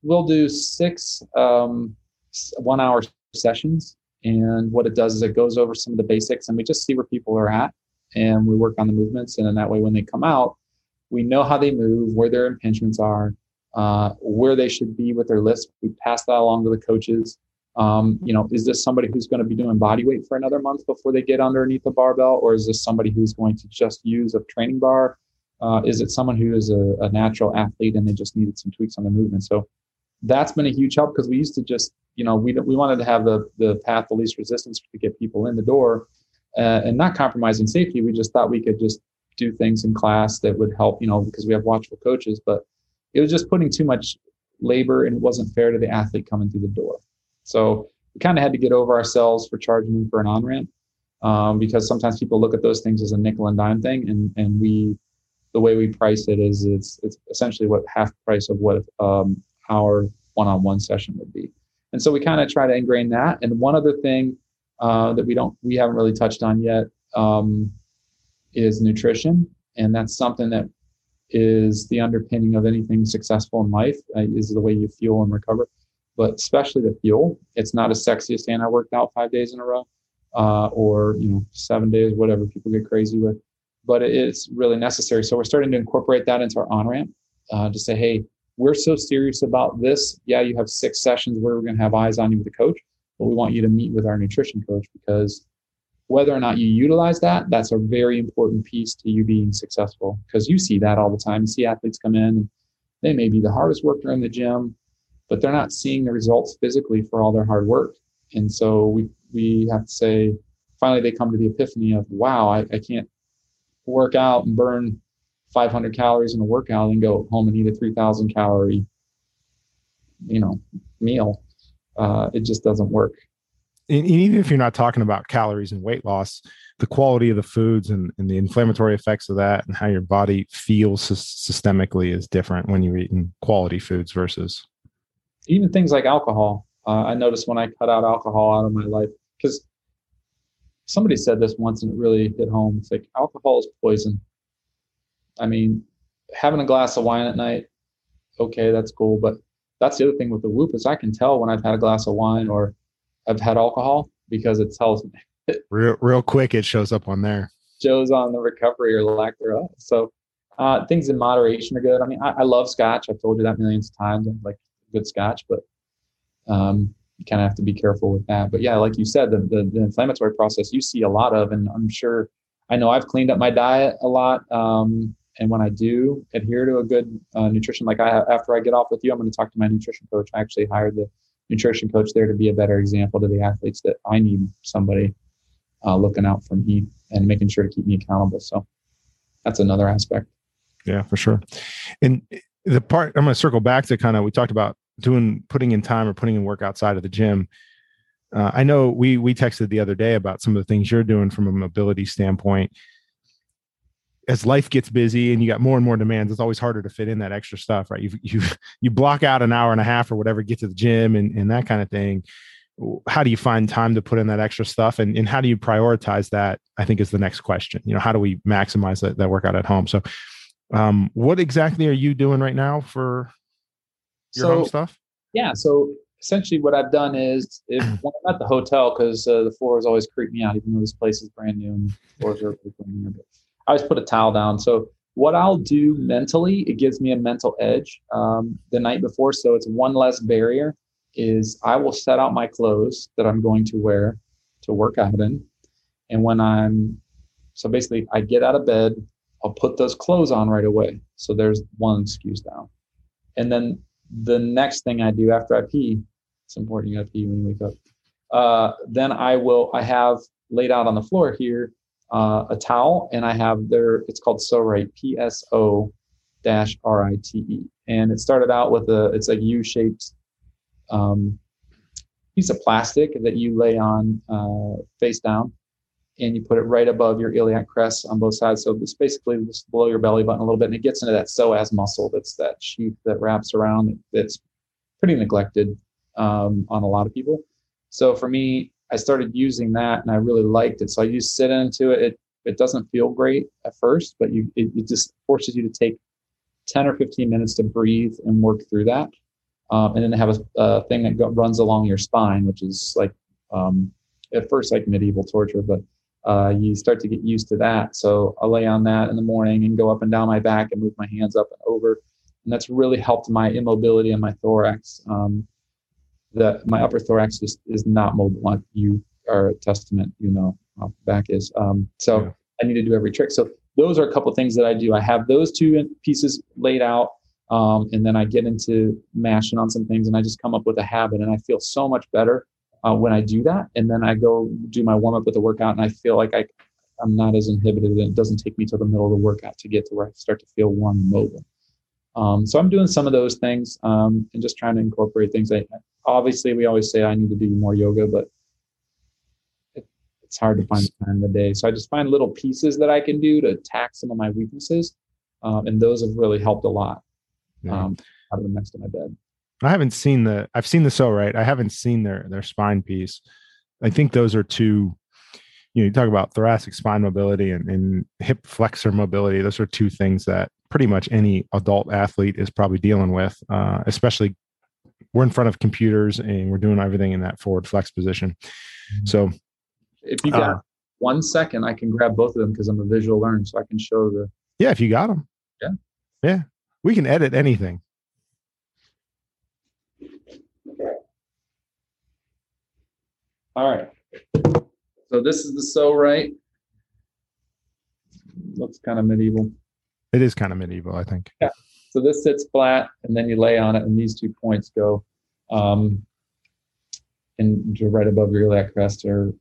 we'll do 6 one-hour sessions. And what it does is it goes over some of the basics, and we just see where people are at, and we work on the movements. And then that way, when they come out, we know how they move, where their impingements are, where they should be with their lifts. We pass that along to the coaches. You know, is this somebody who's going to be doing body weight for another month before they get underneath the barbell? Or is this somebody who's going to just use a training bar? Is it someone who is a natural athlete and they just needed some tweaks on the movement? So that's been a huge help, because we used to just, you know, we wanted to have the path of least resistance to get people in the door, and not compromising safety. We just thought we could just do things in class that would help, you know, because we have watchful coaches, but it was just putting too much labor, and it wasn't fair to the athlete coming through the door. So we kind of had to get over ourselves for charging them for an on-ramp, because sometimes people look at those things as a nickel and dime thing. And the way we price it is it's essentially what half price of what our one-on-one session would be. And so we kind of try to ingrain that. And one other thing that we haven't really touched on yet is nutrition. And that's something that is the underpinning of anything successful in life, is the way you fuel and recover, but especially the fuel. It's not as sexy as saying I worked out 5 days in a row or 7 days, whatever people get crazy with, but it's really necessary. So we're starting to incorporate that into our on-ramp to say, hey, we're so serious about this. Yeah, you have 6 sessions where we're going to have eyes on you with a coach, but we want you to meet with our nutrition coach, because whether or not you utilize that, that's a very important piece to you being successful, because you see that all the time. You see athletes come in, and they may be the hardest worker in the gym, but they're not seeing the results physically for all their hard work. And so we have to say, finally, they come to the epiphany of, wow, I can't work out and burn 500 calories in a workout and go home and eat a 3,000 calorie, meal. It just doesn't work. And even if you're not talking about calories and weight loss, the quality of the foods and the inflammatory effects of that and how your body feels systemically is different when you're eating quality foods versus. Even things like alcohol. I noticed when I cut out alcohol out of my life, because somebody said this once and it really hit home. It's like, alcohol is poison. I mean, having a glass of wine at night, okay, that's cool. But that's the other thing with the Whoop, is I can tell when I've had a glass of wine or I've had alcohol, because it tells me real quick. It shows up on there. Shows on the recovery or lack thereof. So things in moderation are good. I mean, I love scotch. I've told you that millions of times. I like good scotch, but you kind of have to be careful with that. But yeah, like you said, the inflammatory process you see a lot of, and I know I've cleaned up my diet a lot. And when I do adhere to a good nutrition, like after I get off with you, I'm going to talk to my nutrition coach. I actually hired the nutrition coach there to be a better example to the athletes that I need somebody looking out for me and making sure to keep me accountable. So that's another aspect. Yeah, for sure. And the part I'm going to circle back to, kind of, we talked about putting in time or putting in work outside of the gym. I know we texted the other day about some of the things you're doing from a mobility standpoint. As life gets busy and you got more and more demands, it's always harder to fit in that extra stuff, right? You block out an hour and a half or whatever, get to the gym and that kind of thing. How do you find time to put in that extra stuff? And how do you prioritize that, I think, is the next question. How do we maximize that workout at home? So what exactly are you doing right now for your home stuff? Yeah. So essentially what I've done is, when I'm at the hotel, because the floors always creep me out, even though this place is brand new and the floors are brand new. I always put a towel down. So what I'll do mentally, it gives me a mental edge the night before. So it's one less barrier, is I will set out my clothes that I'm going to wear to work out in. And basically I get out of bed, I'll put those clothes on right away. So there's one excuse down. And then the next thing I do after I pee, it's important you gotta pee when you wake up. Then I have laid out on the floor here, a towel, and I have it's called So-Right, PSO-RITE. And it started out with it's a U-shaped piece of plastic that you lay on face down, and you put it right above your iliac crest on both sides. So it's basically just below your belly button a little bit, and it gets into that psoas muscle. That's that sheath that wraps around, that's pretty neglected on a lot of people. So for me, I started using that and I really liked it. So I used sit into it. It doesn't feel great at first, but it just forces you to take 10 or 15 minutes to breathe and work through that. And then have a thing that runs along your spine, which is like, at first, like medieval torture, but you start to get used to that. So I lay on that in the morning and go up and down my back and move my hands up and over. And that's really helped my immobility in my thorax. My upper thorax is not mobile. You are a testament, how the back is. So yeah. I need to do every trick. So those are a couple of things that I do. I have those two pieces laid out, and then I get into mashing on some things, and I just come up with a habit, and I feel so much better when I do that. And then I go do my warm-up with the workout, and I feel like I'm not as inhibited, and it doesn't take me to the middle of the workout to get to where I start to feel warm and mobile. So I'm doing some of those things and just trying to incorporate things. Obviously, we always say I need to do more yoga, but it's hard to find the time of the day. So I just find little pieces that I can do to attack some of my weaknesses, and those have really helped a lot out of the next to my bed. I haven't seen the, I've seen the So-Right. I haven't seen their spine piece. I think those are two, you know, you talk about thoracic spine mobility and hip flexor mobility. Those are two things that pretty much any adult athlete is probably dealing with, especially we're in front of computers and we're doing everything in that forward flex position. So if you got 1 second, I can grab both of them because I'm a visual learner. So I can show the. Yeah. If you got them. Yeah. Yeah. We can edit anything. All right. So this is the So-Right. Looks kind of medieval. It is kind of medieval, I think. Yeah. So this sits flat, and then you lay on it, and these 2 points go and right above your iliac crest or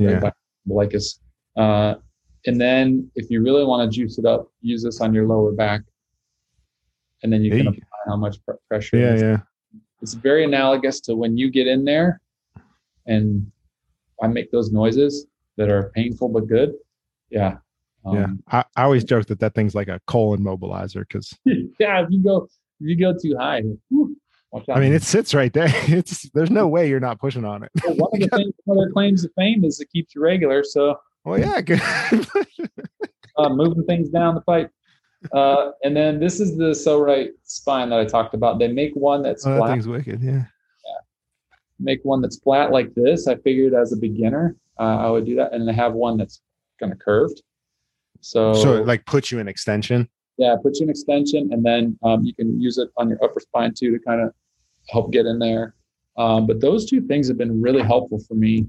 right by the umbilicus. And then if you really want to juice it up, use this on your lower back, and then you can apply how much pressure. Yeah, yeah. It's very analogous to when you get in there, and I make those noises that are painful but good. Yeah. I always joke that thing's like a colon mobilizer because if you go too high, whew, watch out. I mean, it sits right there. There's no way you're not pushing on it. Well, one of their claims to fame is it keeps you regular. So, well, yeah, good. Moving things down the pipe. And then this is the So-Right spine that I talked about. They make one that's flat. That thing's wicked. Yeah. Make one that's flat like this. I figured as a beginner, I would do that, and I have one that's kind of curved. So it like puts you in extension. Yeah, puts you in extension, and then you can use it on your upper spine too to kind of help get in there. But those two things have been really helpful for me.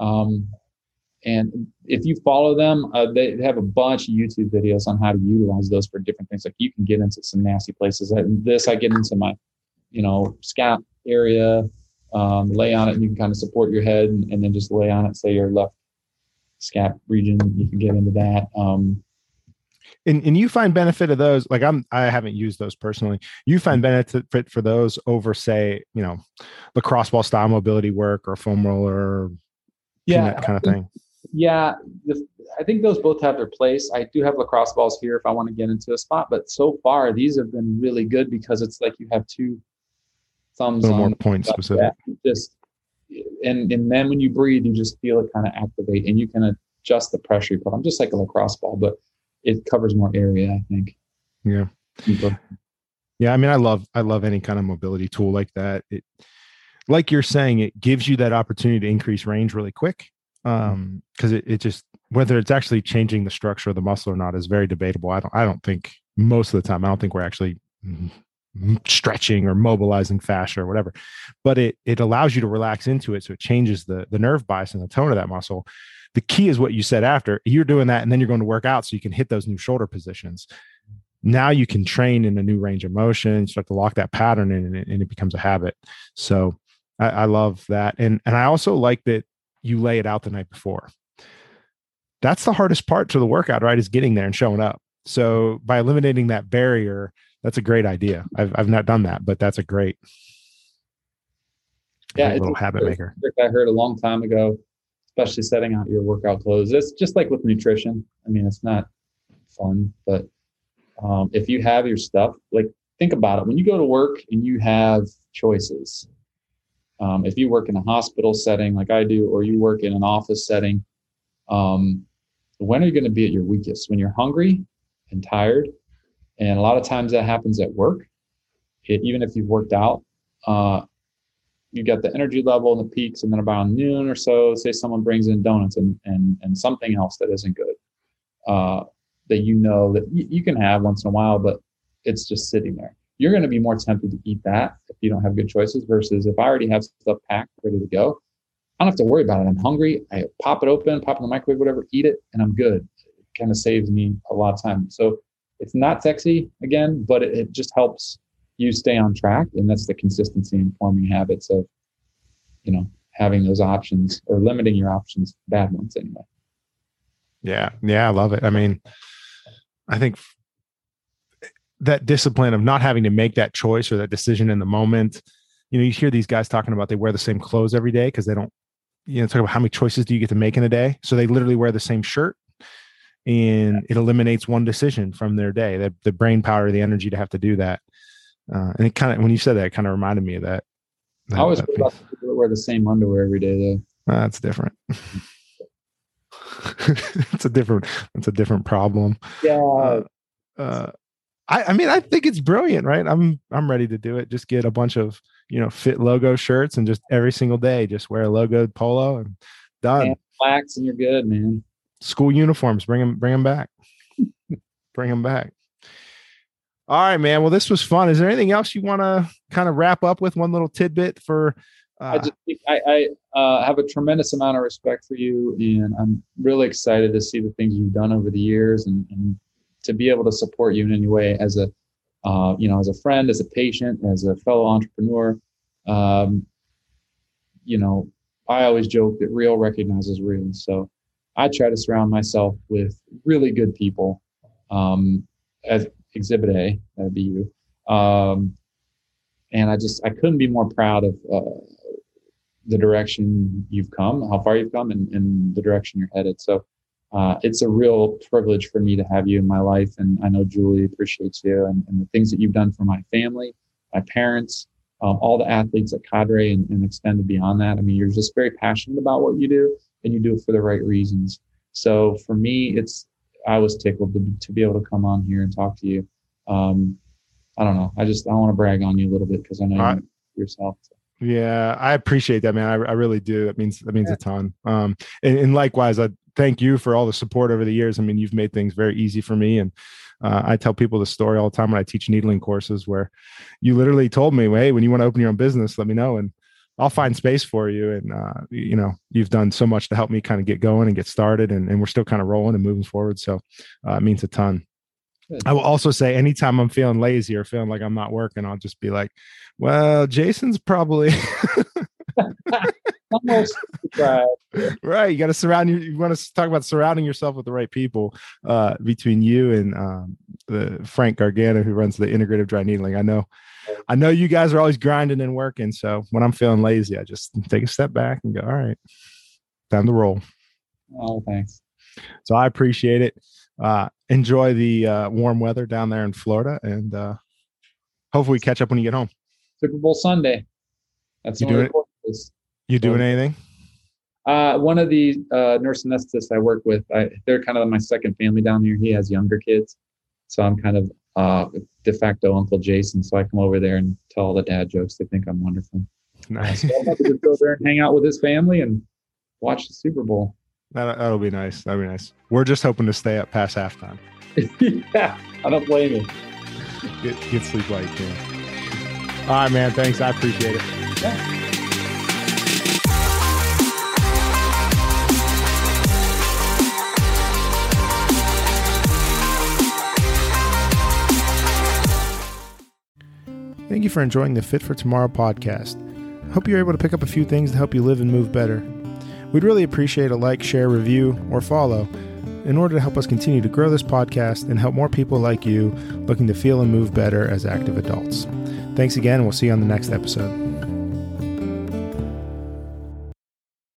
And if you follow them, they have a bunch of YouTube videos on how to utilize those for different things. Like you can get into some nasty places. I get into my, scap area. Lay on it, and you can kind of support your head, and then just lay on it. Say your left scap region, you can get into that. And you find benefit of those. Like I haven't used those personally. You find benefit for those over, say, the crossball style mobility work or foam roller, that kind of thing. Yeah, I think those both have their place. I do have lacrosse balls here if I want to get into a spot, but so far these have been really good because it's like you have two. Thumbs a little on more point specific. And then when you breathe, you just feel it kind of activate, and you can adjust the pressure you put on, just like a lacrosse ball, but it covers more area, I think. Yeah. Yeah. I mean, I love any kind of mobility tool like that. It, like you're saying, it gives you that opportunity to increase range really quick. Cause it just, whether it's actually changing the structure of the muscle or not is very debatable. I don't think most of the time, we're actually stretching or mobilizing fascia or whatever, but it allows you to relax into it. So it changes the nerve bias and the tone of that muscle. The key is what you said after. You're doing that, and then you're going to work out so you can hit those new shoulder positions. Now you can train in a new range of motion, start to lock that pattern in, and it becomes a habit. So I love that. And I also like that you lay it out the night before. That's the hardest part to the workout, right? Is getting there and showing up. So by eliminating that barrier, that's a great idea. I've not done that, but that's a great little habit maker. I heard a long time ago, especially setting out your workout clothes. It's just like with nutrition. I mean, it's not fun, but if you have your stuff, like think about it. When you go to work and you have choices, if you work in a hospital setting like I do, or you work in an office setting, when are you going to be at your weakest? When you're hungry and tired. And a lot of times that happens at work. Even if you've worked out, you got the energy level and the peaks, and then around noon or so, say someone brings in donuts and something else that isn't good, that you can have once in a while, but it's just sitting there. You're going to be more tempted to eat that if you don't have good choices, versus if I already have stuff packed, ready to go, I don't have to worry about it. I'm hungry. I pop it open, pop it in the microwave, whatever, eat it, and I'm good. It kind of saves me a lot of time. So it's not sexy again, but it just helps you stay on track. And that's the consistency in forming habits of, having those options or limiting your options, bad ones anyway. Yeah. Yeah. I love it. I mean, I think that discipline of not having to make that choice or that decision in the moment, you hear these guys talking about, they wear the same clothes every day because they don't, talk about how many choices do you get to make in a day. So they literally wear the same shirt. And it eliminates one decision from their day, the brain power, the energy to have to do that. And it kind of, when you said that, it kind of reminded me of that. I always wear the same underwear every day though. That's different. it's a different problem. Yeah. I mean, I think it's brilliant, right? I'm ready to do it. Just get a bunch of, fit logo shirts and just every single day, just wear a logoed polo and done. And flax and you're good, man. School uniforms. Bring them back. Bring them back. All right, man. Well, this was fun. Is there anything else you want to kind of wrap up with? One little tidbit for, I just think I have a tremendous amount of respect for you, and I'm really excited to see the things you've done over the years, and to be able to support you in any way as a, as a friend, as a patient, as a fellow entrepreneur. I always joke that real recognizes real. So I try to surround myself with really good people, as Exhibit A, that'd be you. And I couldn't be more proud of the direction you've come, how far you've come, and the direction you're headed. So it's a real privilege for me to have you in my life. And I know Julie appreciates you and the things that you've done for my family, my parents, all the athletes at Cadre and extended beyond that. I mean, you're just very passionate about what you do, and you do it for the right reasons. So for me, I was tickled to be able to come on here and talk to you. I don't know. I want to brag on you a little bit because I know you yourself. So. Yeah, I appreciate that, man. I really do. That means a ton. And likewise, I thank you for all the support over the years. I mean, you've made things very easy for me. And I tell people the story all the time when I teach needling courses, where you literally told me, hey, when you want to open your own business, let me know and I'll find space for you. And, you've done so much to help me kind of get going and get started, and we're still kind of rolling and moving forward. So it means a ton. Good. I will also say, anytime I'm feeling lazy or feeling like I'm not working, I'll just be like, well, Jason's probably right. You got to you want to talk about surrounding yourself with the right people, between you and, the Frank Gargano, who runs the Integrative Dry Needling. I know you guys are always grinding and working. So when I'm feeling lazy, I just take a step back and go, all right, time to roll. Oh, thanks. So I appreciate it. Enjoy the warm weather down there in Florida, and hopefully catch up when you get home. Super Bowl Sunday. That's you doing. You doing anything? One of the nurse anesthetists I work with, they're kind of my second family down here. He has younger kids, so I'm kind of de facto Uncle Jason. So I come over there and tell all the dad jokes. They think I'm wonderful. Nice. So I'll have to just go there and hang out with his family and watch the Super Bowl. That'll be nice. That'll be nice. We're just hoping to stay up past halftime. Yeah, I don't blame you. Get sleep light, yeah. All right, man. Thanks. I appreciate it. Yeah. Thank you for enjoying the Fit for Tomorrow podcast. I hope you're able to pick up a few things to help you live and move better. We'd really appreciate a like, share, review, or follow in order to help us continue to grow this podcast and help more people like you looking to feel and move better as active adults. Thanks again, and we'll see you on the next episode.